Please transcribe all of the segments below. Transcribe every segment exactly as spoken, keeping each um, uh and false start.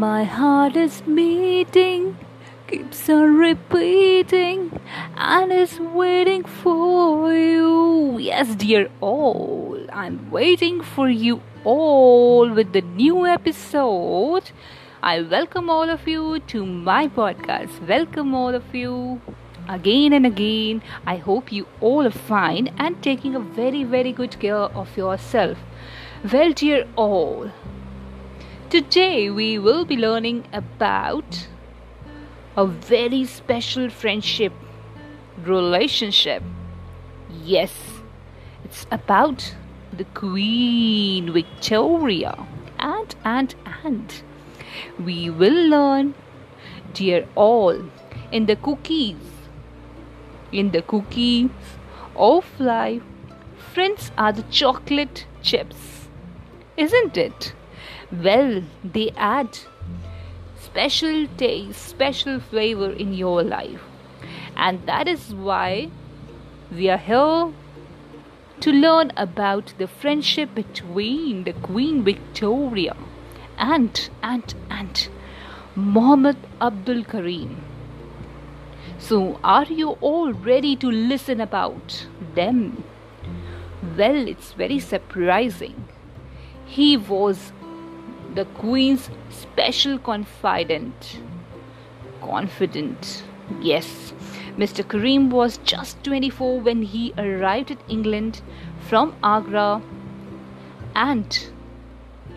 My heart is beating, keeps on repeating, and is waiting for you. Yes, dear all, I'm waiting for you all with the new episode. I welcome all of you to my podcast. Welcome all of you again and again. I hope you all are fine and taking a very, very good care of yourself. Well, dear all, today we will be learning about a very special friendship relationship. Yes, it's about the Queen Victoria and and and we will learn, dear all, in the cookies in the cookies of life. Friends are the chocolate chips, isn't it? Well, they add special taste, special flavor in your life, and that is why we are here to learn about the friendship between the Queen Victoria and and and Mohammed Abdul Karim. So, are you all ready to listen about them? Well, it's very surprising. He was the Queen's special confidant. Confidant. Yes, Mister Karim was just twenty-four when he arrived at England from Agra, and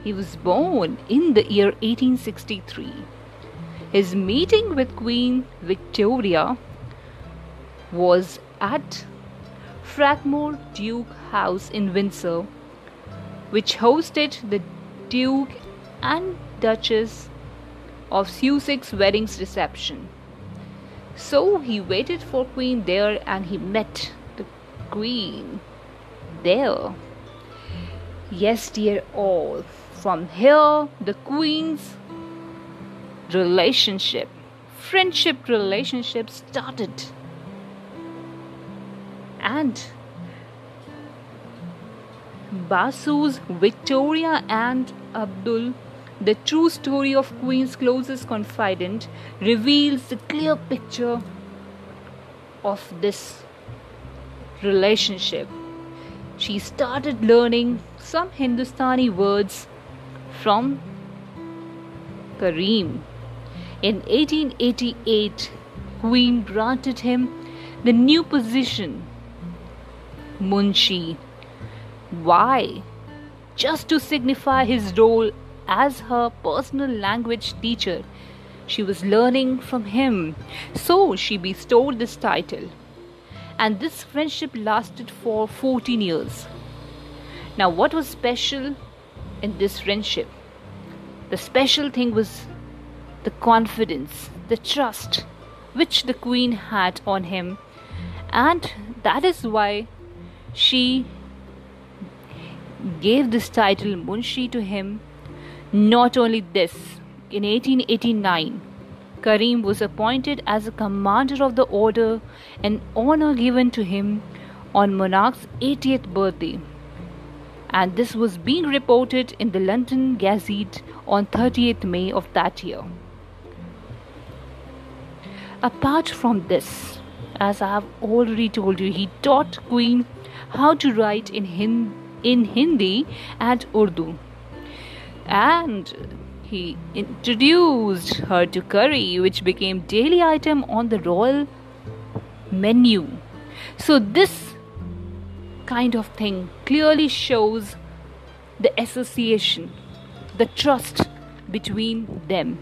he was born in the year eighteen sixty-three. His meeting with Queen Victoria was at Frogmore Dukes House in Windsor, which hosted the Duke and Duchess of Susick's wedding reception. So he waited for Queen there, and he met the Queen there. Yes, dear all, from here the Queen's relationship, friendship relationship started, and Basu's Victoria and Abdul, the true story of Queen's closest confidant, reveals the clear picture of this relationship. She started learning some Hindustani words from Karim. In eighteen eighty-eight, Queen granted him the new position, Munshi. Why? Just to signify his role as her personal language teacher. She was learning from him, so she bestowed this title. And this friendship lasted for fourteen years. Now, what was special in this friendship? The special thing was the confidence, the trust which the Queen had on him, and that is why she gave this title Munshi to him. Not only this, in eighteen eighty-nine, Karim was appointed as a commander of the order, an honor given to him on monarch's eightieth birthday, and this was being reported in the London Gazette on thirtieth of May of that year. Apart from this, as I have already told you, he taught Queen how to write in Hindi in Hindi and Urdu, and he introduced her to curry, which became daily item on the royal menu. So this kind of thing clearly shows the association, the trust between them.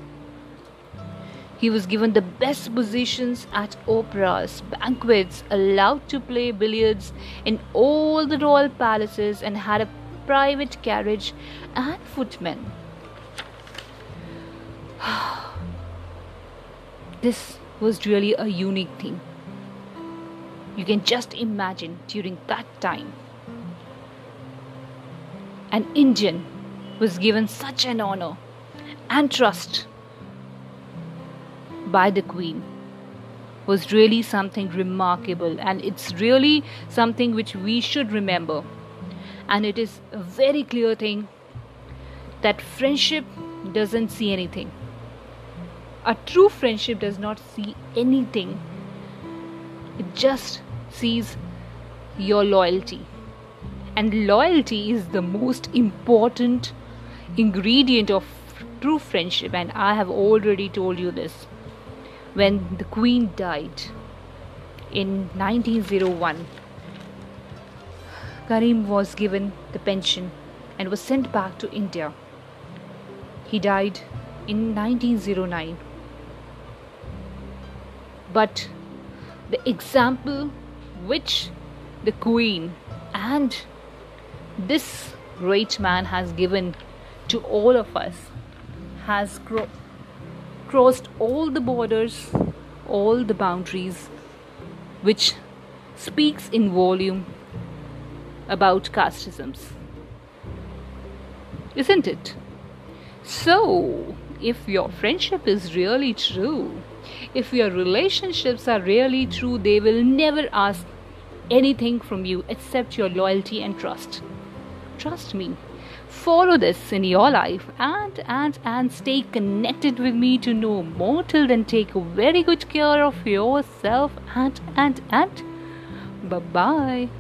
He was given the best positions at operas, banquets, allowed to play billiards in all the royal palaces, and had a private carriage and footmen. This was really a unique thing. You can just imagine during that time, an Indian was given such an honor and trust by the Queen was really something remarkable, and it's really something which we should remember. And it is a very clear thing that friendship doesn't see anything. A true friendship does not see anything. It just sees your loyalty. And loyalty is the most important ingredient of true friendship. And I have already told you this. When the Queen died in nineteen oh one, Karim was given the pension and was sent back to India. He died in nineteen oh nine. But the example which the Queen and this great man has given to all of us has cro- crossed all the borders, all the boundaries, which speaks in volume about casteisms, isn't it? So, if your friendship is really true, if your relationships are really true, they will never ask anything from you except your loyalty and trust. Trust me. Follow this in your life and and and stay connected with me to know more. Till then, take very good care of yourself and and and bye-bye.